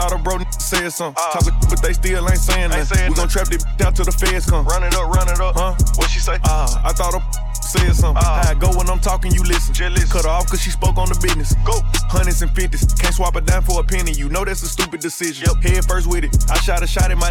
all the bro said something. Talkin' but they still ain't saying nothing. We gon' trap this out till the feds come. Run it up, huh? What she say? I thought a said something. I go when I'm talking, you listen. Jealous. Cut her off cause she spoke on the business. Go. Hundreds and fifties. Can't swap a dime for a penny. You know that's a stupid decision. Yep. Head first with it. I shot a shot at my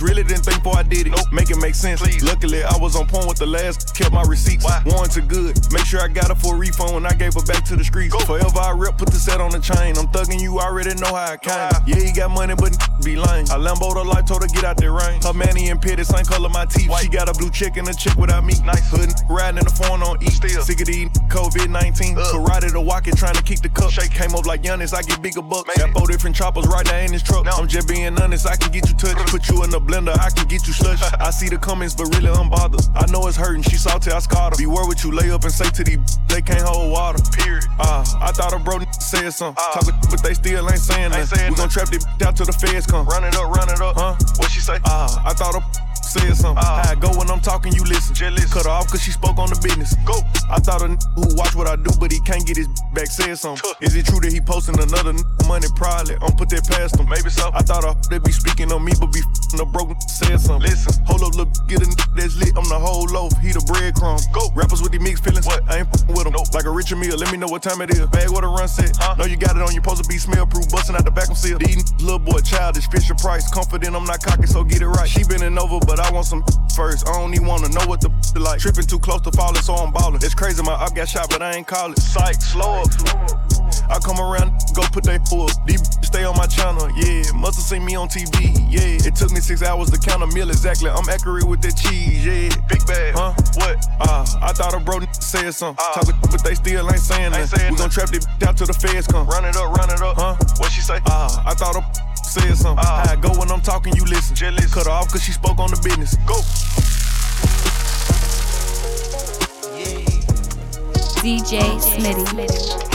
really didn't think before I did it. Nope. Make it make sense. Please. Luckily, I was on point with the last. Kept my receipts. Why? Warrants are good. Make sure I got her for a refund when I gave her back to the streets. Go. Forever I rip, put the set on the chain. I'm thugging you, already know how I came. Yeah, he got money, but be lying. I lamboed her life, told her get out that rain. Her manny and pitted, same color my teeth. White. She got a blue chick and a chick without me. Nice. Hood riding in the phone on E. Still. Sick of the COVID-19. Karate to walk it, trying to keep the cup. Shake. Came up like Giannis, I get bigger bucks. Got 4 different choppers right there in this truck. No. I'm just being honest, I can get you touched. Put you in the blender, I can get you slush. I see the comments, but really I'm bothered. I know it's hurting, she salty, I scarred her. Beware what you lay up and say to these, they can't hold water. Period. I thought a bro said something. Talkin' but they still ain't saying nothing. We gon' trap this out till the feds come. Run it up, huh? What she say? I thought a said something. I go when I'm talking, you listen. Jealous. Cut her off cause she spoke on the business. Go. I thought a who watch what I do, but he can't get his back said something. Is it true that he posting another money? Probably. I'm put that past him. Maybe so. I thought they be speaking on me, but be a broke said something. Listen. Hold up, look, get a that's lit. I'm the whole loaf. He the breadcrumb. Go. Rappers with these mixed feelings. What? I ain't with them. Nope. Like a richer meal. Let me know what time it is. Bag what a run set. Know you got it on. You supposed to be smell proof. Busting out the back of seal. These little boy childish. Fisher Price. Confident I'm not cocky, so get it right. She bending over, but I want some first. I don't even wanna know what the like. Tripping too close to falling, so I'm ballin'. It's crazy, my up got shot, but I ain't call it. Psych, slow up. I come around, go put they full. These stay on my channel, yeah. Must have seen me on TV, yeah. It took me 6 hours to count a meal exactly. I'm accurate with that cheese, yeah. Big bag, huh? What? I thought a bro said something. Talkin' but they still ain't saying nothing. We gon' trap this out till the feds come. Run it up, huh? What she say? I thought a said something. I go when I'm talking, you listen. Jealous. Cut her off cause she spoke on the business. Go. Yeah. DJ Smitty.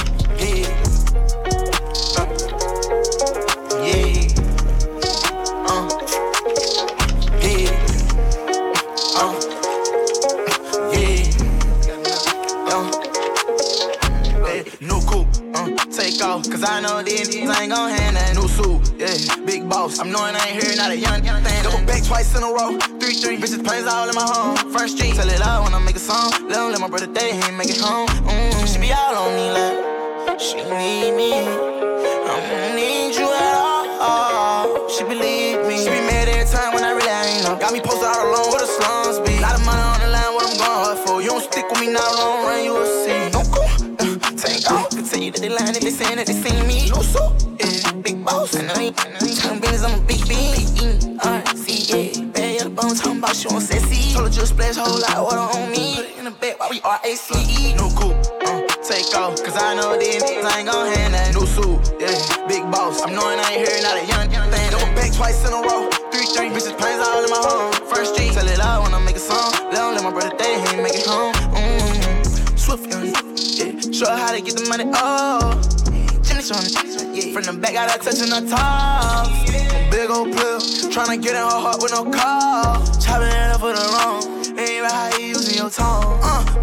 No cool, take off, cause I know these ain't gon' hand that new suit, yeah, big boss. I'm knowing I ain't here, not a young thing. Double back twice in a row, 3-3, bitches plays all in my home. Front street, tell it all when I make a song. Little let my brother day, he ain't make it home. She be all on me like, she need me, I don't need you at all. She believe me, she be mad every time when I really ain't know. Got me posted all alone where the slums be. Lot of money on the line, what I'm going hard for. You don't stick with me now, long run, you will see. Don't go. Take off, continue to the line if they saying that they seen me. No, so, yeah, big boss. And I ain't talking business, I'm a big bean. RCA, bad yellow bones, talking about you on sexy. Told her just splash a whole lot of water on me. Put it in the bed while we RACE. No cool, take off, cause I know these niggas ain't gon' hand that new suit, yeah, big boss. I'm knowing I ain't here, not a young thing. Double back twice in a row, 3-3, bitches plays all in my home. First street, tell it all when I make a song. Don't let my brother day, he ain't make it home. Swift gun. Show her how to get the money, oh. Jenny's on it. From the back, I touch in the top. Big old player, tryna get in her heart with no call. Chopping it up for the wrong. Ain't right how you using your tongue.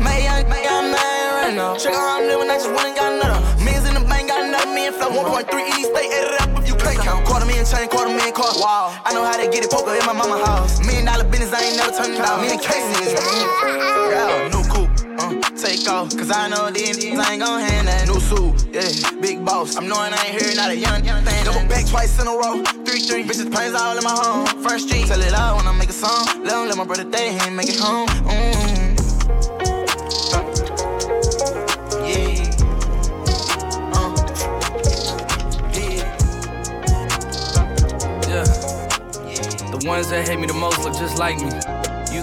May I man right now. Check her on living, I just went and got another. Means in the bank, got another million flow. 1.3 E, stay added up if you play count. Quarter million chain, quarter million car. Wow, I know how to get it, poker in my mama's house. $1 million business, I ain't never turned down. Me and Casey is no cool. Take off, cause I know these niggas ain't gon' hand that new suit, yeah, big boss. I'm knowing I ain't here, not a young thing. Double back twice in a row, 3-3, bitches plays all in my home. First street, tell it all when I make a song. Don't let my brother day, he ain't make it home. The ones that hate me the most look just like me. You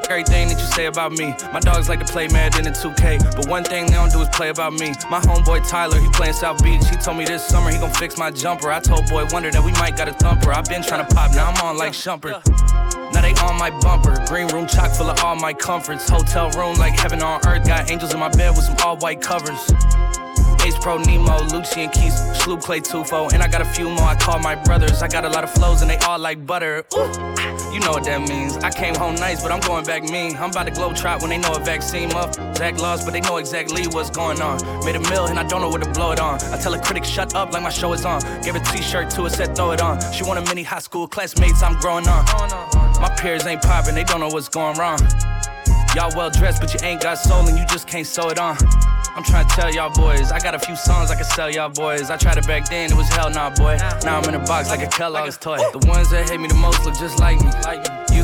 like everything that you say about me. My dogs like to play Madden in 2K, but one thing they don't do is play about me. My homeboy Tyler, he playing South Beach. He told me this summer he gon' fix my jumper. I told Boy Wonder that we might got a thumper. I been tryna pop, now I'm on like Shumpert. Now they on my bumper. Green room chock full of all my comforts. Hotel room like heaven on earth. Got angels in my bed with some all-white covers. Ace Pro Nemo, Lucci and Keys, Sloop Clay Tufo. And I got a few more I call my brothers. I got a lot of flows and they all like butter. Ooh, you know what that means. I came home nice, but I'm going back mean. I'm about to globetrot when they know a vaccine up. Zach lost, but they know exactly what's going on. Made a meal and I don't know what to blow it on. I tell a critic shut up like my show is on. Gave a t-shirt to her, said throw it on. She wanted many high school classmates, I'm growing on. My peers ain't popping, they don't know what's going wrong. Y'all well dressed, but you ain't got soul and you just can't sew it on. I'm trying to tell y'all boys, I got a few songs I can sell y'all boys. I tried it back then, it was hell nah boy. Now I'm in a box like a Kellogg's toy. The ones that hate me the most look just like me. You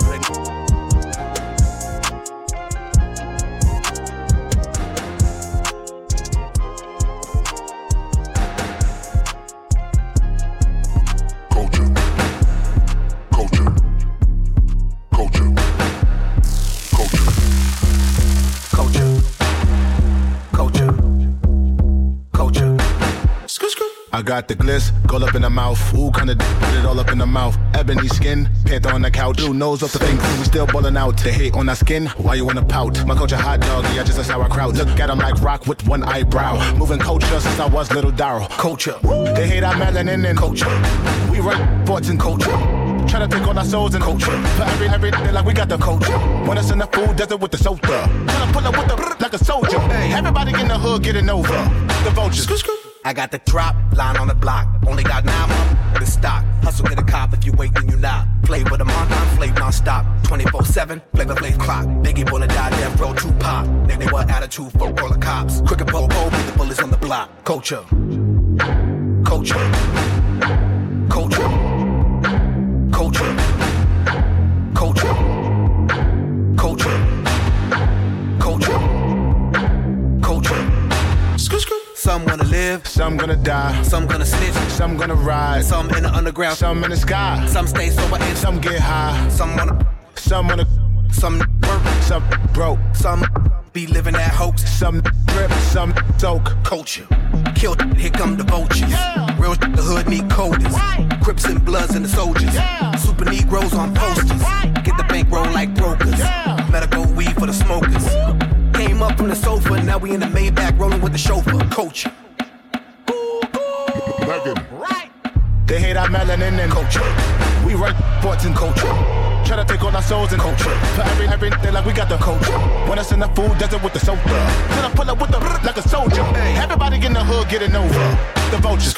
I got the gliss, gold up in the mouth. Ooh, kinda put it all up in the mouth. Ebony skin, panther on the couch. Ooh, nose off the thing, we still ballin' out. They hate on our skin, why you wanna pout? My culture hot dog, yeah, just a sauerkraut. Look at him like rock with one eyebrow. Moving culture since I was little Darryl. Culture, they hate our melanin and culture. We run boards in culture. Try to take all our souls in culture. For everything like we got the culture. Want us in the food desert with the sofa. Tryna pull up with the like a soldier. Everybody in the hood getting over. The vultures. I got the drop, line on the block. Only got 9 months in the stock. Hustle, get a cop, if you wait, then you lie. Play with a month, play non-stop. 24/7, flavor play clock. Biggie wanna die, death row, Tupac. Then they were attitude for all the cops. Cricket po-po, with the bullets on the block. Culture. Culture. Culture. Culture. Culture. Culture. Culture. Culture. Some wanna live, some gonna die, some gonna snitch, some gonna ride, some in the underground, some in the sky, some stay sober and some get high, some wanna, some work, some broke, some be living that hoax, some drip, some soak, culture, kill, here come the vultures, yeah. Real the hood need coders, right. Crips and Bloods and the soldiers, yeah. Super Negroes on posters, right. Get the bankroll like brokers, yeah. Medical weed for the smokers, yeah. Came up from the sofa, now we in the Maybach rolling with the chauffeur. Culture. Right. They hate our melanin and culture. We write parts in culture. Try to take all our souls in culture. For everything like we got the culture. Want us in the food desert with the sofa. Till I pull up with the like a soldier. Hey, everybody in the hood getting over. The vultures.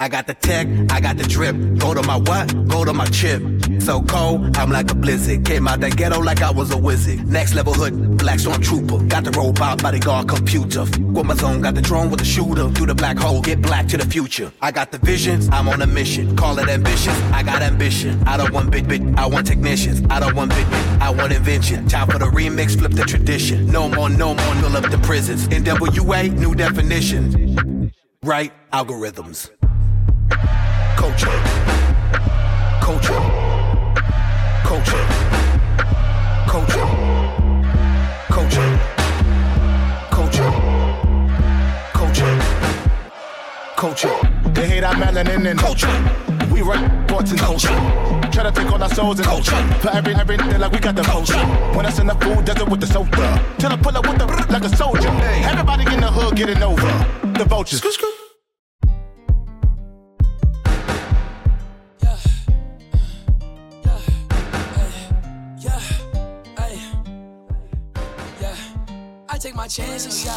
I got the tech, I got the drip. Gold on my what? Gold on my chip. So cold, I'm like a blizzard. Came out that ghetto like I was a wizard. Next level hood, black storm trooper. Got the robot, bodyguard, computer. With my zone, got the drone with the shooter. Through the black hole, get black to the future. I got the visions, I'm on a mission. Call it ambition, I got ambition. I don't want big, I want technicians. I don't want big, I want invention. Time for the remix, flip the tradition. No more, fill up the prisons. NWA, new definition. Right algorithms. Culture, culture, culture, culture, culture, culture, culture, culture. They hate our melanin and culture. We run parts in culture. Try to take all our souls in culture. For everything like we got the culture. When us in the food desert with the sofa. Till I pull up with the like a soldier. Everybody in the hood getting over. The vultures. I take my chances, yeah.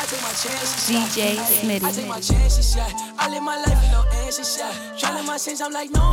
I take my chances, DJ Smitty. I take my chances, yeah. I live my life with no answers, yeah. Trying to my sins, I'm like, no. I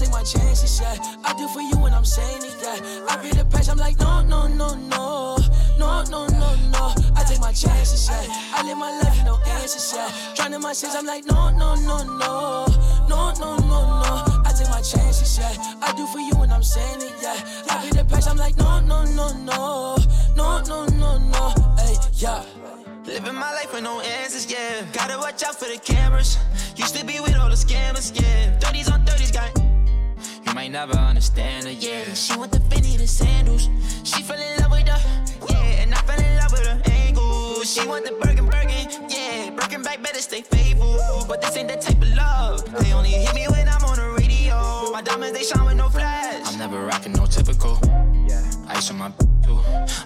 take my chances, yeah. I do for you when I'm saying it, yeah. I feel the passion, I'm like, no, no, no, no. No, no, no, no. I take my chances, yeah. I live my life, no answers, yeah. Drowning my sins, I'm like, no, no, no, no. No, no, no, no. I take my chances, yeah. I do for you when I'm saying it, yeah. I feel the passion, I'm like, no, no, no, no. No, no, no, no. Hey, yeah. Living my life with no answers, yeah. Gotta watch out for the cameras. Used to be with all the scammers, yeah. 30s on 30s, got you might never understand her, yeah. She want the Fendi, the sandals. She fell in love with her, yeah. And I fell in love with her angles. She want the Birkin, yeah. Birkenback better stay faithful. But this ain't that type of love. They only hit me when I'm on the radio. My diamonds, they shine with no flash. I'm never rocking no typical. Yeah. Ice on my too.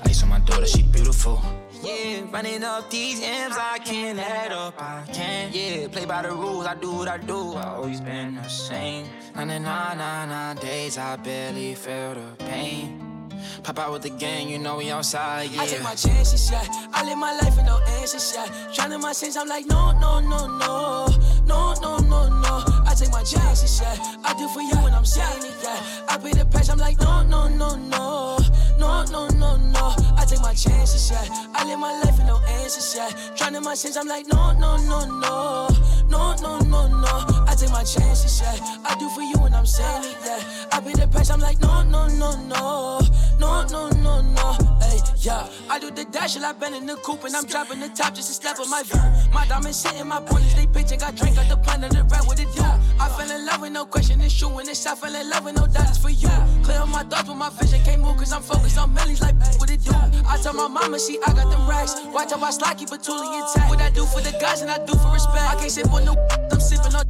Ice on my daughter, she beautiful. Yeah, running up these M's, I can't add up, I can't. Yeah, play by the rules, I do what I do. I always been the same. 99 days, I barely feel the pain. Pop out with the gang, you know we outside, yeah. I take my chances, yeah. I live my life with no answers, yeah. Drowning my sins, I'm like, no, no, no, no. No, no, no, no. I take my chances, yeah. I do for you when I'm saying it, yeah. I pay the price, I'm like, no, no, no, no. No, no, no, no. I take my chances, yeah. I live my life with no answers, yeah. Drowning my sins, I'm like, no, no, no, no. No, no, no, no. I take my chances, yeah. I do for you when I'm saying it, yeah. I pay the price, I'm like, no, no, no, no. No, no, no, no, hey, yeah. I do the dash, I been in the coupe and I'm dropping the top just to slap on my view. My diamonds sitting, my pointers, they pitching. Got drink like the pint of the rat with it, yeah. I fell in love with no question, it's true. And it's I fell in love with no doubt, it's for you. Clear up my thoughts with my vision, can't move cause I'm focused on millions like what it do. I tell my mama, see, I got them racks. Watch out, I slide, keep a tool intact. What I do for the guys and I do for respect. I can't sip on no, I'm sipping on.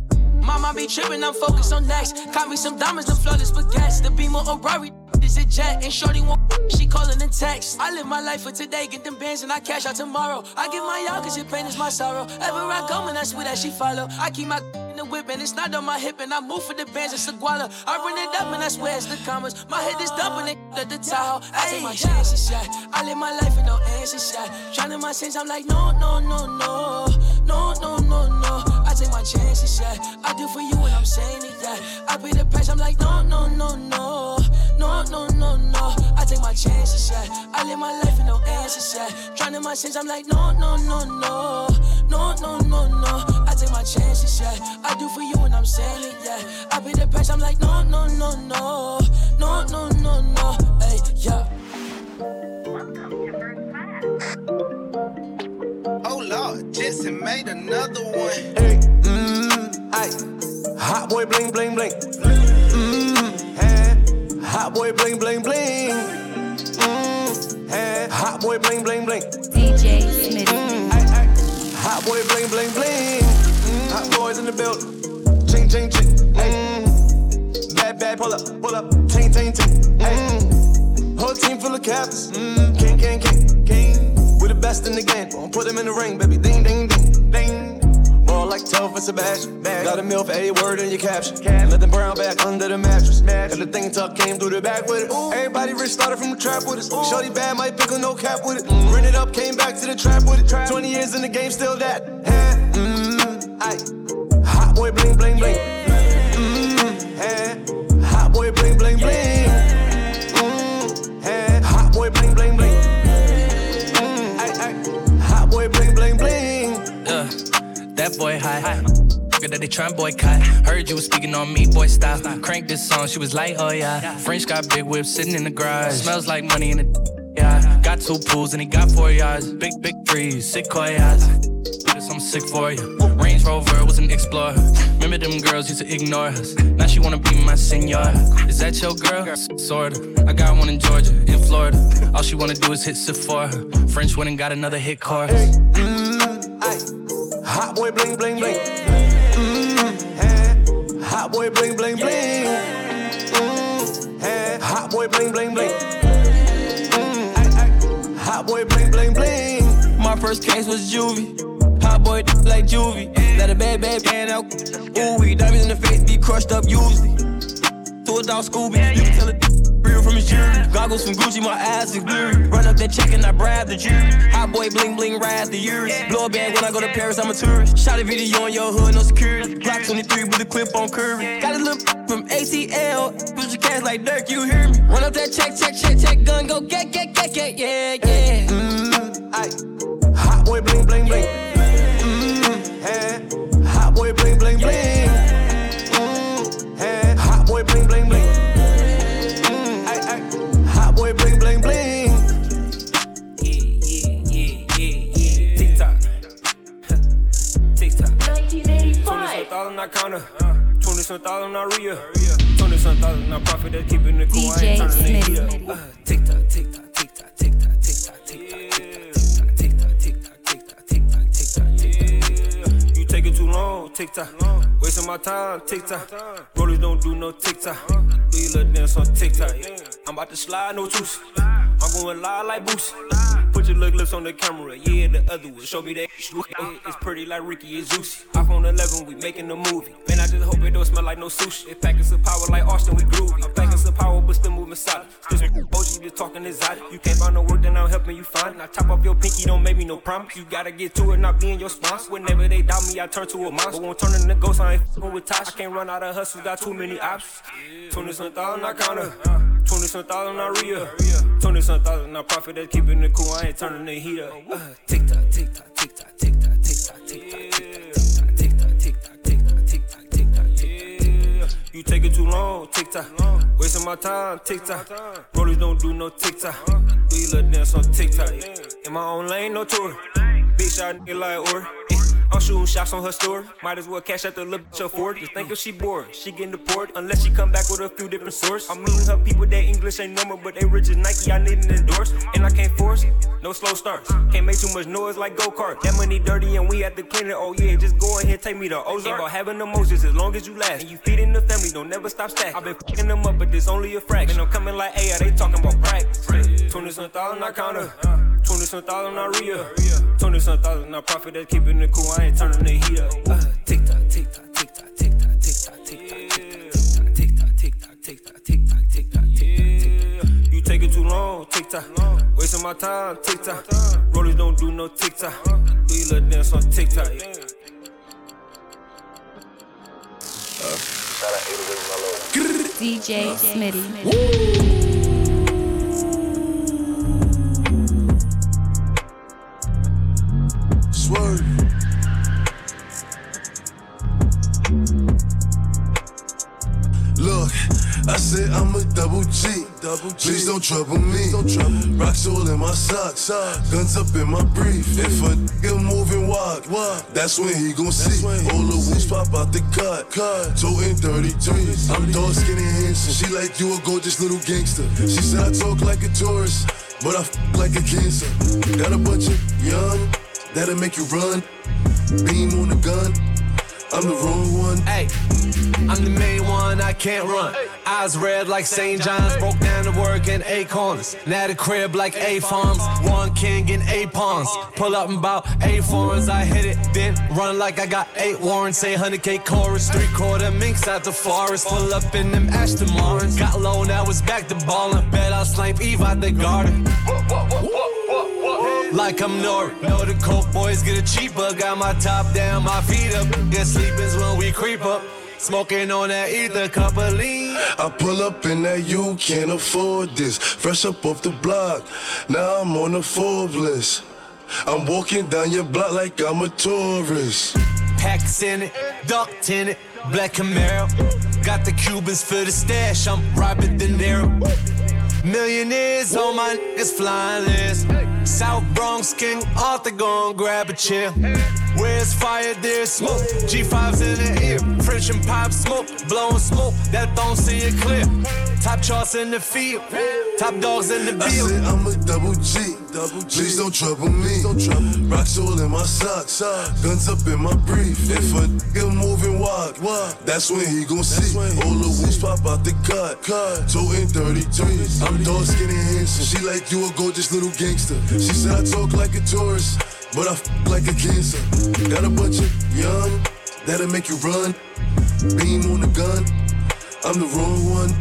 Mama be tripping, I'm focused on next. Caught me some diamonds, them flawless baguettes. The Beamer or Rari, is a jet. And shorty won't, she calling in text. I live my life for today, get them bands and I cash out tomorrow. I give my y'all cause your pain is my sorrow. Ever I go and I swear that she follow. I keep my in the whip and it's not on my hip. And I move for the bands, it's a guala. I run it up and I swear it's the commas. My head is dumping it at the Tahoe. I take my chances, yeah. I live my life with no answers, yeah. Drowning my sins, I'm like, no, no, no, no. No, no, no, no. I take my chances, yeah. I do for you when I'm saying it, yeah. I pay the price, I'm like, no, no, no, no. No, no, no, no. I take my chances, yeah. I live my life with no answers, yeah. Drowning my sins, I'm like, no, no, no, no. No, no, no, no. I take my chances, yeah. I do for you when I'm saying it, yeah. I pay the price, I'm like, no, no, no, no. No, no, no, no. Hey, yeah. Oh Lord, Jesse made another one. Hey, hot boy bling bling bling. Hot boy bling bling bling. Hot boy bling bling bling. DJ Smitty. Hot boy bling bling bling. Hot boys in the building. Ching ching ching. Bad bad pull up. Ting ting ting. Whole team full of captains. King king king king. We the best in the game, gon' put him in the ring, baby. Ding, ding, ding, ding. Ball like Tell for Sebastian. Got a meal for a word in your caption. Let the brown back under the mattress. Everything tuck came through the back with it. Ooh. Everybody rich started from the trap with us. Ooh. Shorty bad, might pick on no cap with it. Rent it up, came back to the trap with it. 20 years in the game, still that. Hot boy, bling, bling, bling. Hot boy, bling, bling, bling. Hot boy, bling, bling, bling. Bling, bling, bling. That boy high. That they trying boycott. Heard you was speaking on me, boy, stop. Crank this song, she was like, oh yeah. French got big whip sitting in the garage. Smells like money in the yeah. Got two pools and he got 4 yards. Big, big trees, sequoias. I'm sick for you. Range Rover was an explorer. Remember them girls used to ignore us. Now she wanna be my senor. Is that your girl? Sorta. I got one in Georgia, in Florida. All she wanna do is hit Sephora. French went and got another hit chorus. Hot boy bling bling bling. Hot boy bling bling bling. Hot boy bling bling bling. Hot boy bling bling bling. My first case was juvie. Hot boy like juvie, let a bad bad pan out. Ooh, we diamonds in the face be crushed up usually. Throw it down Scooby, you can tell it Real from his jury. Goggles from Gucci, my eyes is blurry. Run up that check and I bribe the jury. Hot boy bling bling, rise the years. Blow a bag when I go to Paris, I'm a tourist. Shot a video on your hood, no security. Glock 23 with a clip on Curry. Got a little from ACL. Push your cash like Dirk, you hear me? Run up that check, check, check, check. Gun go get, yeah, yeah. Hot boy bling bling bling. Hot boy bling bling bling. Hot boy bling bling bling. Hot boy bling bling bling. Yeah. TikTok. TikTok. 1985. $20,000 not real. $20,000 not profit. They keeping it cool. DJ Smitty. TikTok, TikTok. TikTok, wasting my time, TikTok. Rollers don't do no TikTok. Do your little dance on TikTok. Yeah. I'm about to slide, no juice. I'm going live like Boosie. Put your little lips on the camera, yeah, the other one. Show me that it's pretty like Ricky, it's juicy. iPhone 11, we making a movie. Man, I just hope it don't smell like no sushi. It packets of power like Austin, we groovy. I'm packing some power, but still moving solid. Still OG, just talking exotic. You can't find no work, then I'm helping you find it. I top off your pinky, don't make me no promise. You gotta get to it, not being your sponsor. Whenever they doubt me, I turn to a monster. But won't turn into ghost, I ain't f***ing with Tosh. I can't run out of hustle, got too many options. $20,000, I counter. $20,000 not real. $20,000 not profit. That's keeping it cool. I ain't turning the heat up. TikTok, TikTok, TikTok, TikTok, TikTok, TikTok, TikTok, TikTok, TikTok, TikTok, TikTok, TikTok, TikTok. You taking too long, TikTok. Wasting my time, TikTok. Brothers don't do no TikTok. Do your little dance on TikTok. In my own lane, no tour. Big shot nigga like or. I'm shooting shots on her store. Might as well cash out the little bitch afford. Just think if she bored, she getting deported. Unless she come back with a few different sources. I'm meeting her people, that English ain't number, but they rich as Nike. I need an endorse, and I can't force. No slow starts, can't make too much noise like go-kart. That money dirty and we have to clean it. Oh yeah, just go ahead, take me to Ozark. Ain't about having emotions as long as you last. And you feeding the family, don't never stop stack. I've been f***ing them up, but it's only a fraction. And I'm coming like, hey, are they talking about practice? $20,000 I counter. $20,000 not real. $20,000 not profit. That's keeping it cool. I ain't turning the heat up. TikTok, TikTok, TikTok, TikTok, TikTok, TikTok, TikTok, TikTok, TikTok, TikTok, TikTok, TikTok. You taking too long, TikTok. Wasting my time, TikTok. Rollers don't do no TikTok. Do your little dance on TikTok. DJ Smitty. I said I'm a double G. Please don't trouble me. Rocks all in my socks. Guns up in my brief. If a nigga move and walk, that's when he gon' see. All the wolves pop out the cut. Totin' 33. I'm dark, skinny, handsome. She like, you a gorgeous little gangster. She said I talk like a tourist, but I f*** like a cancer. Got a bunch of young that'll make you run. Beam on the gun. I'm the wrong one. Hey, I'm the main one, I can't run. Eyes red like St. John's. Broke down to work in 8 corners. Now the crib like 8 farms. 1 king and 8 pawns. Pull up and bout 8 foreigns. I hit it, then run like I got 8 warrants. Say 100K chorus. 3/4 minks out the forest. Pull up in them Ashton Martins. Got low, now it's back to ballin'. Bet I'll snipe Eve out the garden. Like I'm Nori. Know the coke boys get a cheaper. Got my top down, my feet up. Get sleepin's when we creep up. Smoking on that ether cup of lean. I pull up in that you can't afford this. Fresh up off the block. Now I'm on the Forbes list. I'm walking down your block like I'm a tourist. Packs in it, ducked in it, black Camaro. Got the Cubans for the stash, I'm Robert De Niro. Millionaires on my niggas flying list. South Bronx King Arthur gon' grab a chair. Where's fire, there's smoke. G5's in the ear. French and pop smoke, blowing smoke. That don't see it clear. Top charts in the field. Top dogs in the field. I said I'm a double G. Please don't trouble me. Rocks all in my socks. Guns up in my brief. If a nigga move and walk, that's when he gon' see. All the wolves pop out the cut. Totin' 33. I'm dark, skinny, handsome. She like, you a gorgeous little gangster. She said I talk like a tourist, but I f*** like a cancer. Got a bunch of young that'll make you run. Beam on the gun. I'm the wrong one.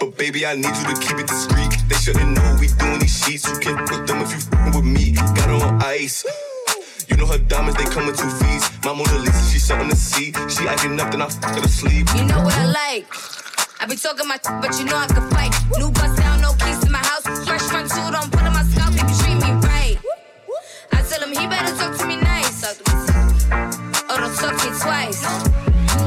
But baby, I need you to keep it discreet. They shouldn't know we doing these sheets. You can't put them if you f***ing with me. Got her on ice. You know her diamonds, they come in 2 feet. My Mona Lisa, she's something to see. She acting up, then I f*** her to sleep. You know what I like? I be talking my shit, but you know I can fight. New bust down, no keys to my house. Fresh front two, don't put on my scalp if you treat me right. I tell him he better talk to me nice. Oh, don't talk to me twice.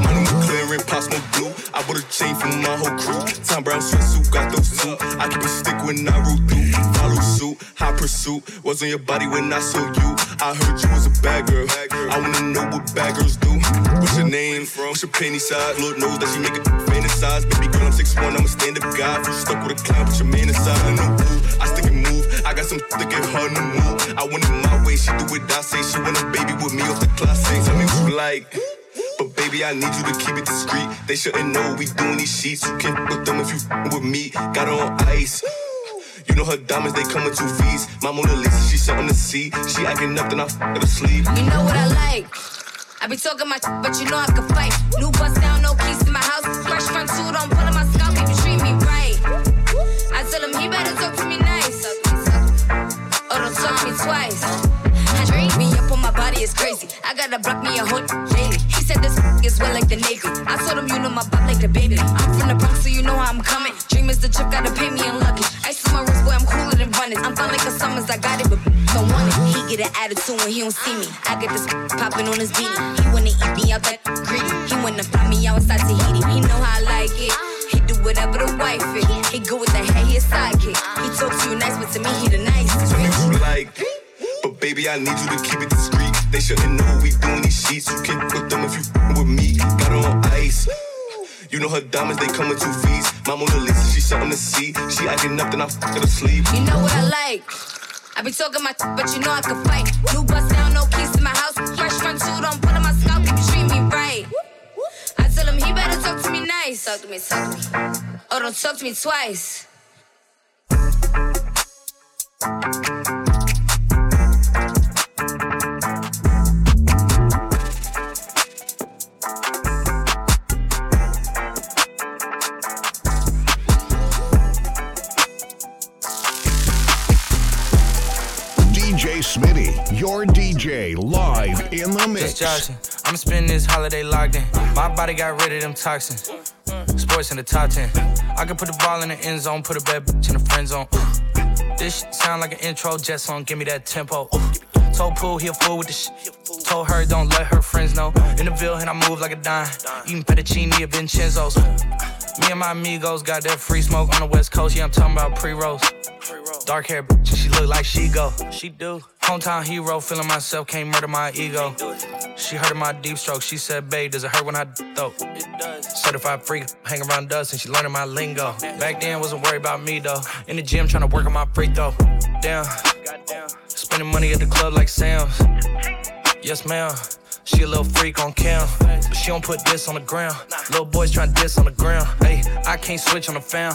My new clear and pops more blue. I bought a chain from my whole crew. Tom Brown sweatsuit, got those two. I keep a stick when I root through. Follow suit, high pursuit. Was on your body when I saw you. I heard you was a bad girl. I wanna know what bad girls do. What's your name from? What's your penny size? Lord knows that she make a fantasize. Baby girl, I'm 6'1", I'm a stand-up guy. If you stuck with a clown, put your man inside. I know blue, I stick and move. I got some to get her in the mood. I want it my way, she do what I say. She want a baby with me off the class. Tell me what you like. But baby, I need you to keep it discreet. They shouldn't know we doing these sheets. You can't f*** with them if you f*** with me. Got her on ice. You know her diamonds, they come in 2 feet. My Mona Lisa, she's something to see. She acting up, then I f*** her to sleep. You know what I like? I be talking my shit, but you know I can fight. New bust down, no keys to my house. Fresh front two, don't pull on my scalp if you treat me right. I tell him he better talk to me nice. Or don't talk to me twice. Drink me up on my body, it's crazy. I gotta block me a whole daily. He said this is wet like the Navy. I told him you know my bop like the baby. I'm from the Bronx, so you know how I'm coming. Dream is the trip, gotta pay me in luggage. I see my wrist, boy, I'm cooler than running. I'm fine like a summons, I got it, but don't want it. He get an attitude when he don't see me. I get this popping on his beanie. He wanna eat me out that greedy. He wanna fly me out inside Tahiti. He know how I like it. He do whatever the wife is. He go with the head, he a sidekick. He talk to you nice, but to me he the nicest. Bitch. Like, but baby, I need you to keep it discreet. They shouldn't know we doing these sheets. You can't put them if you f***ing with me. Got her on ice. You know her diamonds, they come in 2 feet. My Mona Lisa, she's something to see. She acting up, then I f*** her to sleep. You know what I like? I be talking my shit, but you know I can fight. New bust down, no keys to my house. Fresh front two, don't put on my scalp if you treat me right. I tell him he better talk to me nice. Talk to me, talk to me. Oh, don't talk to me twice. Smitty, your DJ, live in the mix. Just joshing. I'm spending this holiday locked in. My body got rid of them toxins. Sports in the top 10. I can put the ball in the end zone, put a bad bitch in the friend zone. This shit sound like an intro jet song, give me that tempo. Told Pooh he a fool with the shit. Told her don't let her friends know. In the Ville and I move like a dime. Eating fettuccine at Vincenzo's. Me and my amigos got that free smoke on the West Coast. Yeah, I'm talking about pre-rolls. Dark hair bitch, she look like she go. She do. Hometown hero, feeling myself, can't murder my ego. She heard of my deep stroke, she said, babe, does it hurt when I though? It does. Certified freak, hang around us, and she learning my lingo. Back then, wasn't worried about me though. In the gym, trying to work on my free throw. Damn. Spending money at the club like Sam's. Yes, ma'am. She a little freak on cam, but she don't put this on the ground. Little boys tryna diss on the ground. Hey, I can't switch on the fan.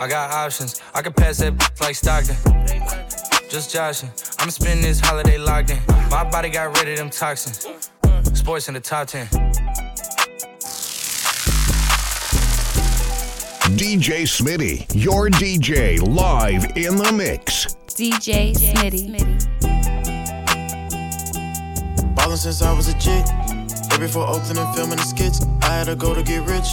I got options, I can pass that like Stockton. Just joshing, I'm spending this holiday locked in. My body got rid of them toxins. Sports in the top 10. DJ Smitty, your DJ, live in the mix. DJ Smitty. Ballin' since I was a jit. Way before Oakland and filming the skits. I had to go to get rich.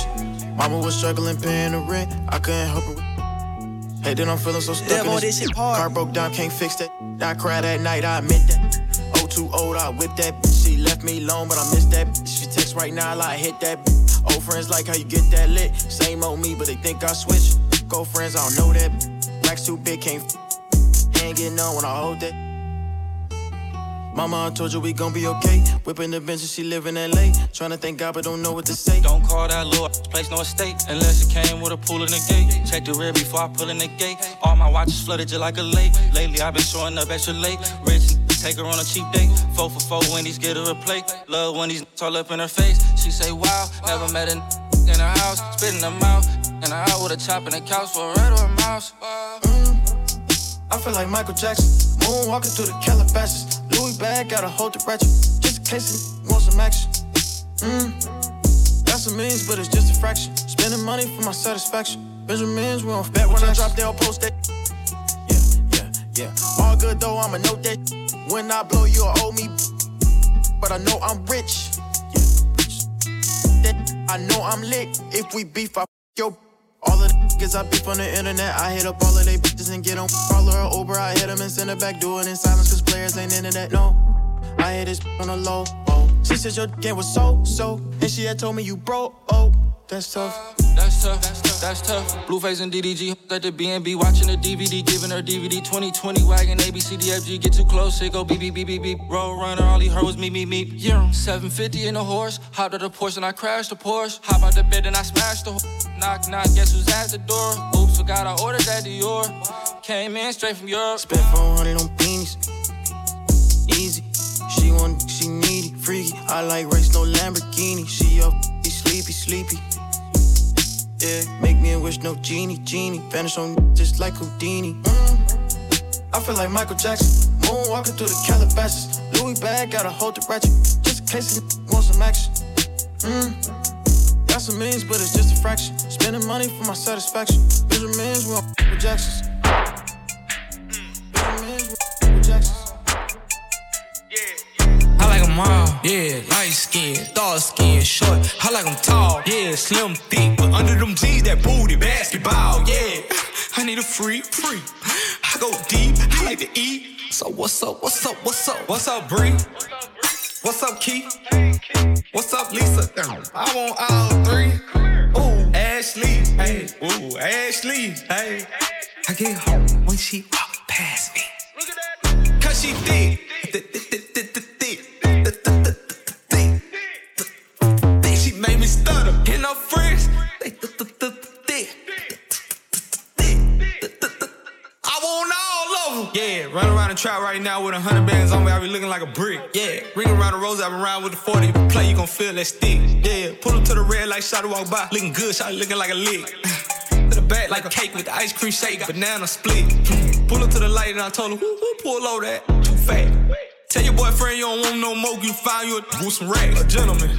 Mama was struggling, paying the rent. I couldn't help her. Hey, then I'm feeling so stuck in this shit. Car broke down, can't fix that. I cried at night, I admit that. Oh, too old, I whipped that. She left me alone, but I miss that. She texts right now, I hit that. Old friends like how you get that lit. Same old me, but they think I switched. Old friends, I don't know that. Racks too big, can't ain't getting on when I hold that. Mama, I told you we gon' be okay. Whipping the bench and she live in LA. Trying to thank God, but don't know what to say. Don't call that little place no estate. Unless it came with a pool in the gate. Check the rear before I pull in the gate. All my watches flooded just like a lake. Lately, I've been showing up extra late. Rich, take her on a cheap date. 4 for 4 when these get her a plate. Love when these all up in her face. She say, wow, never met a in her house. Spitting her mouth. And I out with a chop in the couch for a rat or a mouse. I feel like Michael Jackson. Moonwalking through the Calabasas. Louis bag, gotta hold the ratchet. Just in case he wants some action. That's a means, but it's just a fraction. Spending money for my satisfaction. Benjamins, we don't bet when I drop, they'll post that. Yeah. All good though, I'ma note that. When I blow, you'll owe me. But I know I'm rich. Yeah. I know I'm lit. If we beef, I yo. All of the niggas I beef on the internet, I hit up all of they bitches and get on. Call her Uber, I hit them and send her back. Do it in silence, cause players ain't into that, no. I hit this on the low, oh. She said your game was so. And she had told me you broke, oh. That's tough. Blueface and DDG at the B&B, watching the DVD, giving her DVD 2020 wagon, ABCDFG, get too close, it go beep. Road runner, all he heard was me. Yeah, 750 in a horse, hopped out the Porsche and I crashed the Porsche. Hop out the bed and I smashed the knock, guess who's at the door? Oops, forgot I ordered that Dior. Came in straight from Europe. Spent 400 on beanies. Easy. She want, she needy, freaky. I like race, no Lamborghini. She up, be sleepy. Yeah, make me a wish, no genie. Vanish on just like Houdini. I feel like Michael Jackson. Moonwalking through the Calabasas. Louis bag, gotta hold the ratchet. Just in case he wants some action. Got some means, but it's just a fraction. Spending money for my satisfaction. Benjamins, we don't f*** with Jacksons. Yeah, light skin, dark skin, short. I like them tall, yeah, slim, thick. But under them jeans, that booty, basketball, yeah. I need a freak. I go deep, I like to eat. So what's up? What's up, Bree? What's up, Keith? What's up, Lisa? I want all three. Ooh, Ashley, hey. I get home when she walk past me. Look at that. Cause she thick. She made me stutter. And her friends, they thick. I want all of them. Yeah, run around the trap right now with 100 bands on me. I be looking like a brick. Yeah, ring around the rose. I been around with the 40. If you play, you gon' feel that stick. Yeah, pull up to the red light. Shawty walk by, looking good. Shawty looking like a lick. To the back like a cake with the ice cream shake, banana split. Pull up to the light and I told her, who pull over that? Too fat. Tell your boyfriend you don't want no more. You find you a with some racks. A gentleman.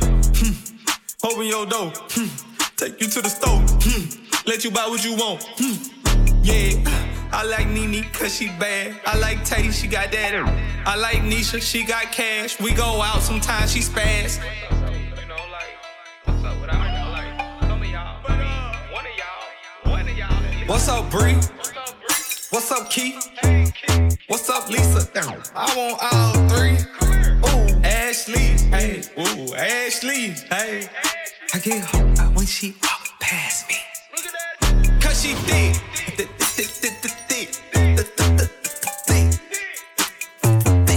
Open your door. Take you to the store. Let you buy what you want. Yeah. I like Nene cause she bad. I like Tay, she got that. I like Nisha, she got cash. We go out sometimes, she spaz. What's up, Bree? What's up, Keith? What's up, Lisa? I want all three. Ooh, Ashley. I get home when she walk past me. Cause she thick.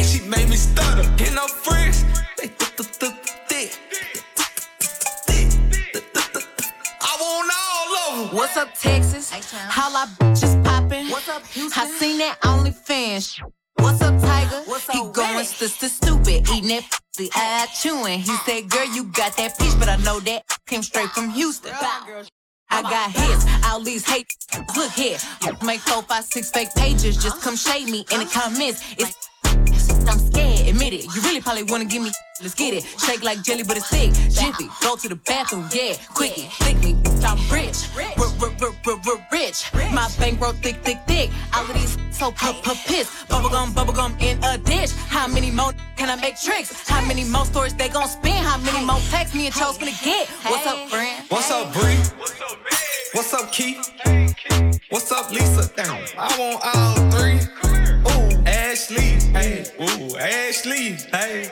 She made me stutter. And her friends, I want all of them. What's up, Texas? How my bitches poppin'? What's up, Houston? I seen that OnlyFans. What's up, Tiger? He going stupid, eating that pussy, I chewing. He said, girl, you got that peach, but I know that came straight from Houston. I got hits, all these hate, look here. Make 4, 5, 6 fake pages, just come shade me in the comments. I'm scared, admit it, you really probably wanna give me, let's get it. Shake like jelly, but it's thick, jiffy, go to the bathroom, yeah, quickie, thick me, I'm rich. My bankroll thick, all of these so pissed. Bubblegum in a dish, how many more can I make tricks? How many more stories they gon' spin? How many more texts me and Charles gonna get? What's up, friend? What's up, Bree? Keith. What's up, Lisa? Damn, I want all three. Ooh, Ashley. Hey, ooh, Ashley. Hey,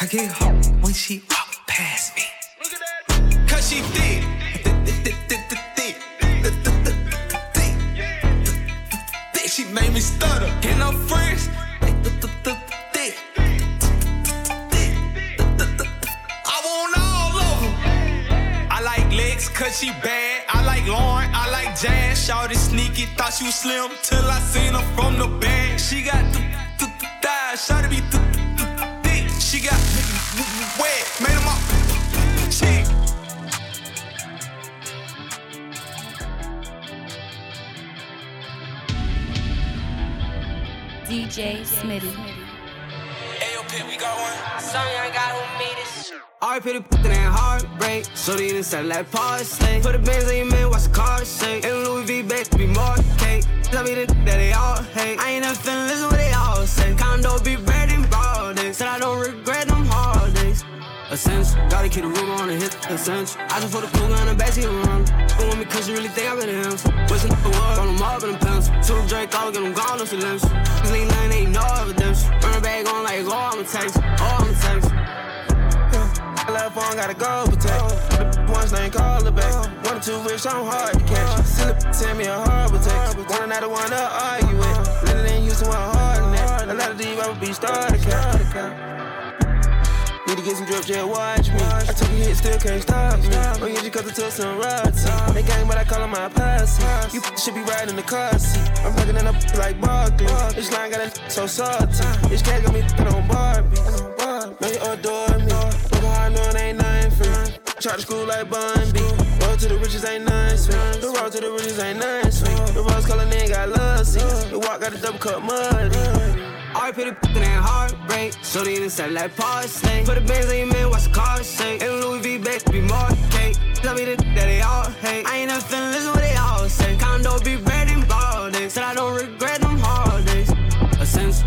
I get home when she walk past me. Cause she thick. Thick. She made me stutter. And her friends. Cause she bad, I like Lauren, I like jazz. Shawty sneaky, thought she was slim till I seen her from the bag. She got thighs, shawty be thick. She got wet, made them up. She DJ Smitty. Hey, yo, Pip, we got one. Sorry, I got who made this. I put it in that heartbreak, so they didn't sound like parsley. Put the bands on your man, watch the car shake. And Louis V back to be more cake. Tell me the that they all hate. I ain't never finna listen what they all say. Condo be red and bald days. Said I don't regret them holidays. A sense, gotta keep the room on the hip. A sense, I just put the cougar in the backseat and run. Fool with me cause you really think I'm in the house. Wishing the world on them all but them pimps. Two drink, all get them gone up to limbs. Cause ain't nothing, ain't no evidence. Run the bag on like, oh, I'm a taxi. Oh, I'm a taxi. Left phone gotta go protect. Once they ain't call her back. One or two whips, I'm hard to catch. Silly send me a horrible text. One another one to argue with. Little than used to want hard in that. A lot of these rappers be started cat. Need to get some drip, just watch me. I took a hit, still can't stop me. Or usually cause I took some rods. They gang, but I call them my posse. You should be riding in the car seat. I'm fucking in up like Barkley. This line got a so salty. This cat got me put on Barbie. They adore me. Look how I know it ain't nothing free. Try to school like Bun B. Road to the riches ain't nothing sweet. The road to the riches ain't nothing sweet. The rose color nigga got love seats. The walk got a double cup muddy. I put it in that heartbreak. So they inside like parsley. Put the bands on your man, watch the car shake. And Louis V back to be more cake. Tell me the that they all hate. I ain't never finna listen what they all say. Condo be red and bald days. Said I don't regret them holidays.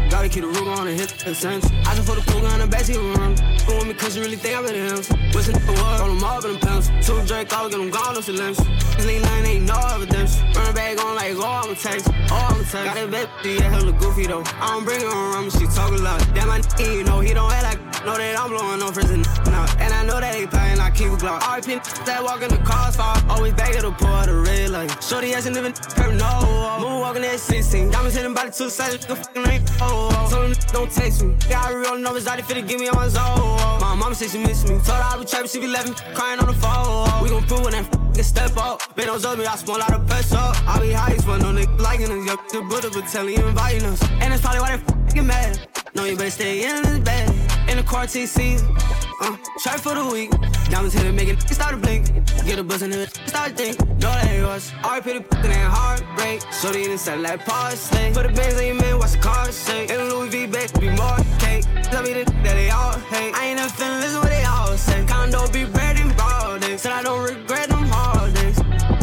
Gotta keep the Ruger on the hip, a sense. I just put the cougar in the backseat of run. Fool with me cause you really think I'm in the house. Wishing the world on them all but them pimps. Two drink, all get them gone up to limbs. This ain't nothing, ain't no evidence. Run the bag on like, oh, I'm a taxi. Oh, I'm a taxi. Got that baby, she yeah, hella goofy though. I don't bring her around, but she talk a lot. That my you know, he don't act like, know that I'm blowing on friends and now. And I know that they playing like keep a Glock. RIP, that walk in the cars far. Always back at the port, the red light. Shorty hasn't living, her no. Moon walking at 16. Diamonds hitting by the two sides, the fucking rain. Oh, some don't text me. Got a real numbers, I didn't give me on my zone. My mama said she miss me. Told her I was trapping, she be left me crying on the phone. We gon' prove when that f***ing step up. Bitch don't show me, I smell out of pressure. I be high as one, no nigga liking us. Yup, the Buddha but telling you inviting us. And that's probably why they f***ing mad. No, you better stay in this bed. In the quarantine season, try for the week. Diamonds hit it, make it start to blink. Get a buzz in it, start to think. No, that ain't yours. R.I.P. the f***ing that heartbreak. So they inside like parsley. Put the bands on your man, watch the car shake. And Louis V back to be more cake. Tell me that they all hate. I ain't never finna listen what they all say. Condo be red and bald days. Said I don't regret them holidays.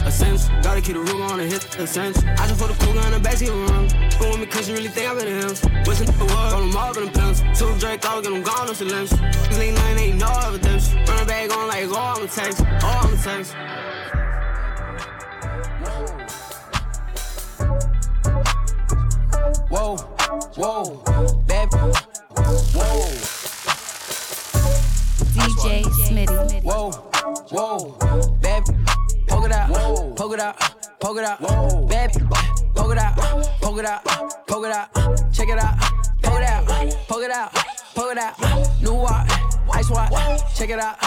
A sense, gotta keep the room on the hip. A sense, I just put the cougar in the backseat of run. Fool with me cause you really think I'm in the house. Wishing the world on them all but them pimps. Two drink, all get them gone up to limbs. Cause ain't nothing, ain't no evidence. Run the bag on like, oh, I'm a taxi. Oh, I'm a taxi. Whoa, whoa, baby, whoa. DJ Smitty. Whoa, whoa, baby, poke it out, whoa, poke it out, whoa, baby, poke it out, poke it out, poke it out, check it out, poke it out, poke it out, poke it out, new watch, ice watch, check it out,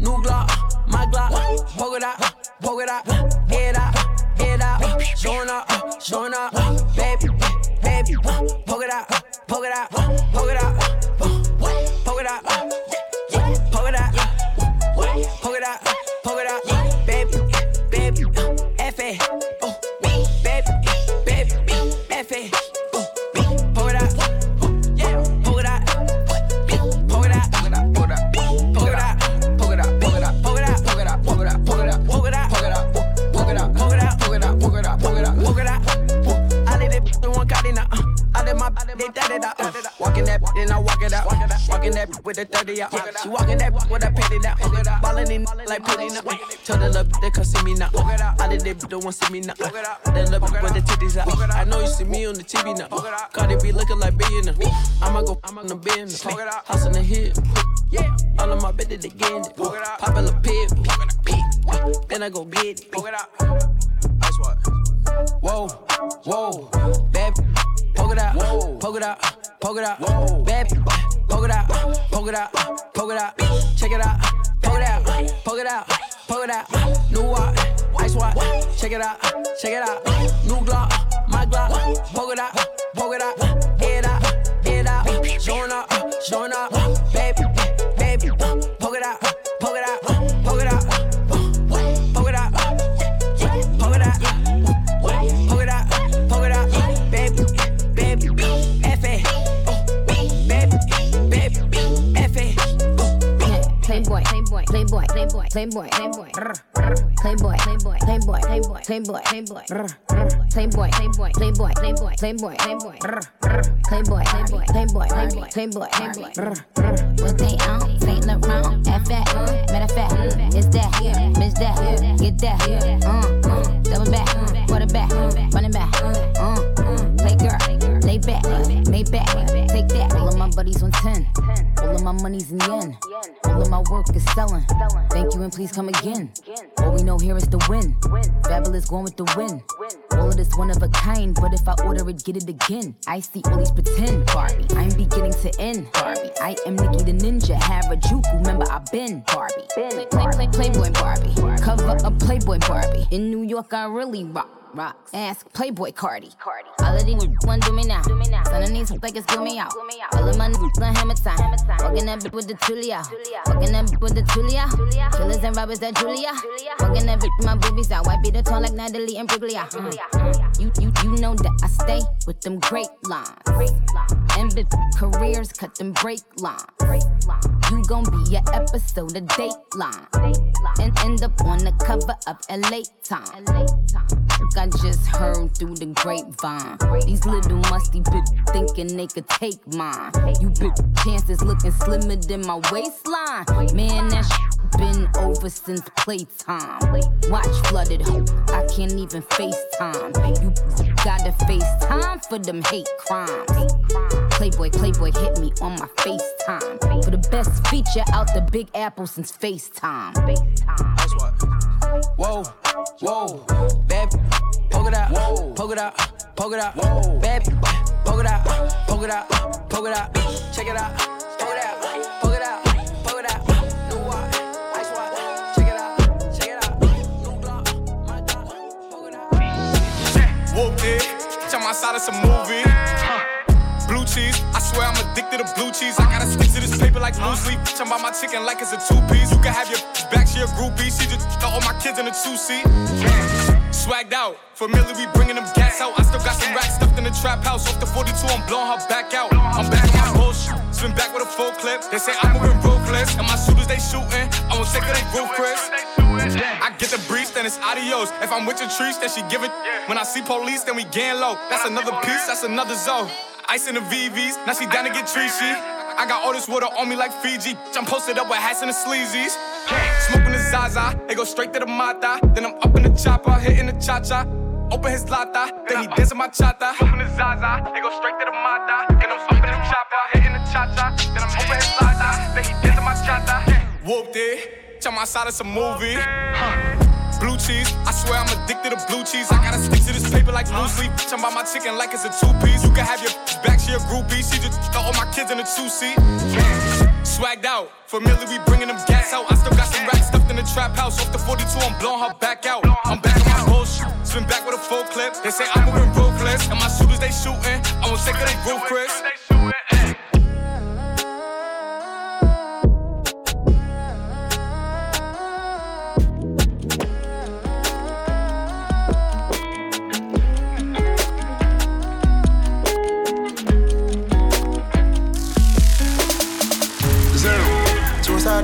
new Glock, my Glock, poke it out, head out. It out, showing up, baby, baby, poke it out, poke it out, poke it out, poke it out, poke it out, poke it out, poke it out, baby, baby, F.A., oh, baby, baby, F.A., oh, poke it out, poke it out, poke it out, poke it out, poke it out, poke it out, poke it out, poke it out, poke it out, poke it out, poke it out, poke it out, poke it out, poke it out, poke it out. Poke it out, poke it out, poke it out. I let that in one card in. I let my they that it out. Walking that, then I walk it out. Walking that with a 30 out. She walking that with a penny now. Ballin' in like penny now. Tell the love they come see me now. All of them don't want to see me now. That love with the titties out. I know you see me on the TV now. Cardi be looking like billionaire. I'ma go on the business. House in the hill. All of my bitches they getting it. Pop a little pig. Then I go get it. That's what. Whoa, whoa, baby. Poke it out, poke it out, poke it out, baby. Poke it out, poke it out, poke it out. Check it out, poke it out, poke it out, poke it out. New watch, ice watch. Check it out, check it out. New Glock, my Glock. Poke it out, poke it out, get out, get out. Showing up, baby, baby. Poke it out, poke it out, poke it out, poke it out, poke it out, poke it out, poke it out, baby. Playboy, playboy, playboy, playboy, playboy, playboy, playboy, playboy, playboy, playboy, playboy, playboy, playboy, playboy, playboy, playboy, playboy, playboy, playboy, playboy, playboy, playboy, playboy, playboy. What they on? Ain't around. F that. Matter of fact, it's that. Miss that. Get that. Double back. Quarterback. Running back. Play girl. Lay back. Made back. Take that. All of my buddies on 10. All of my money's in yen. All of my work is selling. Thank you and please come again. All we know here is the win. Fabulous going with the win. All of this one of a kind, but if I order it, get it again. I see all these pretend Barbie. I'm beginning to end Barbie. I am Nikki the Ninja, Harajuku. Remember I've been Barbie. Playboy Barbie. Cover a Playboy Barbie. In New York I really rock. Ask Playboy Cardi. All of these want do me now. Son of these like it's do me out. All of my niggas on hammer time. Fucking that bitch with the Tulia. Fucking that bitch with the Tulia. Killers and robbers that Julia. Fucking that bitch with my boobies out. Wipey the tone like Natalie and Briglia. You know that I stay with them great lines. And bitch careers cut them break lines. You gon' be an episode of Dateline. And end up on the cover of LA Time. I just heard through the grapevine. These little musty bitch thinking they could take mine. You bitch chances looking slimmer than my waistline. Man, that shit been over since playtime. Watch flooded hope, I can't even FaceTime. You gotta FaceTime for them hate crimes. Playboy hit me on my FaceTime. For the best feature out the Big Apple since FaceTime. That's what. Whoa, whoa, baby. Poke it out, whoa. Poke it out, poke it out, whoa. Baby, poke it out, poke it out, poke it out, check it out, poke it out, poke it out, poke it out, new watch, ice watch, check it out, new block, my God, poke it out. Whooped it, tell my side it's a movie. Blue cheese, I swear I'm addicted to blue cheese. I gotta stick to this paper like loose leaf. Bitch, I'm by my chicken like it's a two-piece. You can have your back to your groupie. She just all my kids in a two-seat. Swagged out, familiar, we bringing them gas out. I still got some racks stuffed in the trap house. Off the 42, I'm blowing her back out. I'm back on my bullshit, spin back with a full clip. They say I'm moving ruthless, and my shooters they shooting. I won't take her, they roof, Chris. I get the breeze, then it's adios. If I'm with your trees, then she give it. When I see police, then we gang low. That's another piece, that's another zone. Ice in the VVs, now she down to get treachy. I got all this water on me like Fiji. I'm posted up with hats and the sleazies. Smoking the Zaza, they go straight to the Mata. Then I'm up in the chopper, hitting the cha-cha. Open his lata, then he dancing my chata. Smoking the Zaza, they go straight to the Mata. Then I'm up in the chopper, hitting the cha-cha. Then I'm open his lata, then he dancing my chata. Whooped it, tell my side it's a movie. Blue cheese, I swear I'm addicted to blue cheese. I gotta stick to this paper like loose leaf. Bitch, I'm by my chicken like it's a two-piece. You can have your back to your groupie. She just all my kids in a two-seat. Swagged out, familiar, we bringing them gas out. I still got some racks stuffed in the trap house. Off the 42, I'm blowing her back out. I'm back on my bullshit, spin back with a full clip. They say I'm moving ruthless, and my shooters they shooting. I won't take her, they roof, Chris.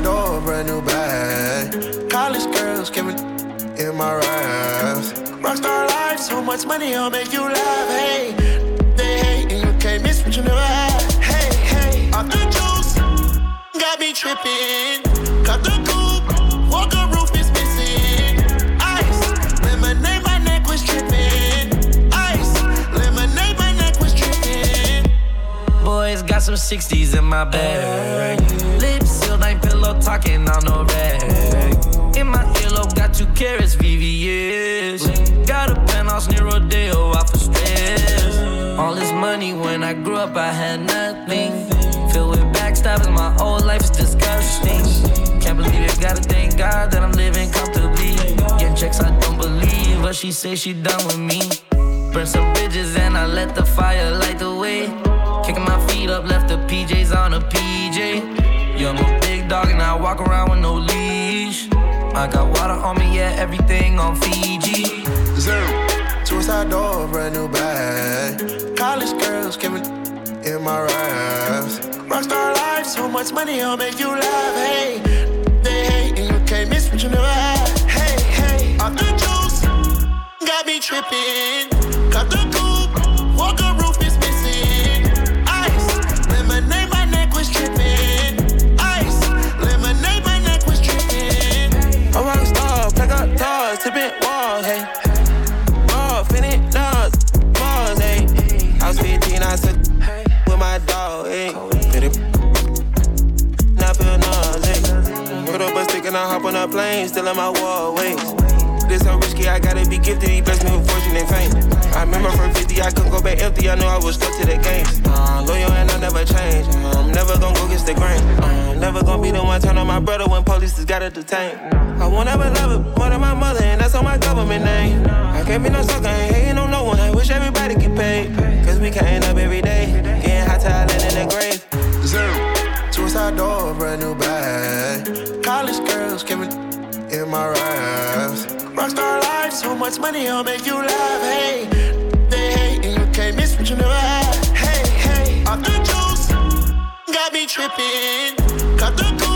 Door, brand new bag. College girls giving in my raps. Rockstar life, so much money, I'll make you laugh. Hey, they hate and you can't miss what you never had. Hey, hey, off the juice, sipping. Cut the coupe, walker roof is missing. Ice, lemonade, my neck was dripping. Ice, lemonade, my neck was dripping. Boys got some 60s in my bag. Lips sealed, ain't pillow talking on no rag. In my earlobe, got 2 carats, VVS. Got a penthouse near Rodeo, off the stairs. All this money when I grew up, I had nothing. Filled with backstabbing, my whole life is disgusting. Can't believe it, gotta thank God that I'm living comfortably. Getting checks, I don't believe, but she say she done with me. Burn some bridges and I let the fire light the way. Kicking my feet up, left the PJs on a PJ. Yo, I'm a big dog and I walk around with no leash. I got water on me, yeah, everything on Fiji. Zero, suicide door, brand new bag. College girls giving in my raps. Rockstar life, so much money, I'll make you laugh. Hey, they hate and you can't miss what you never had. Hey, hey, off the juice, got me tripping. Cut the coupe, walker roof is missing. Ice, lemonade, my neck was tripping. Ice, lemonade, my neck was tripping. I'm rockstar, pack up toys, tipping walls, hey. Ball, finit dogs, balls, hey. I was 15, I said. My dog, ayy. Now feel nauseous. Put up a stick and I hop on a plane, still in my wall waist. This so risky, I gotta be gifted. He blessed me with fortune and fame. I remember from 50, I couldn't go back empty. I knew I was stuck to the games. Loyal and I never change. I'm never gonna go against the grain. I'm never gonna be the one turn on my brother when police has gotta detain. I won't ever love it more than my mother, and that's on my government name. I can't be no sucker, ain't hating on no one. I wish everybody get paid. Cause we counting up every day. Getting hot till I land in the grave. Zero. Suicide door, brand new bag. College girls giving in my raps. Rockstar life, so much money, I'll make you laugh. Hey, they hate and you can't miss what you never had. Hey, hey, off the juice, got me tripping. Cut the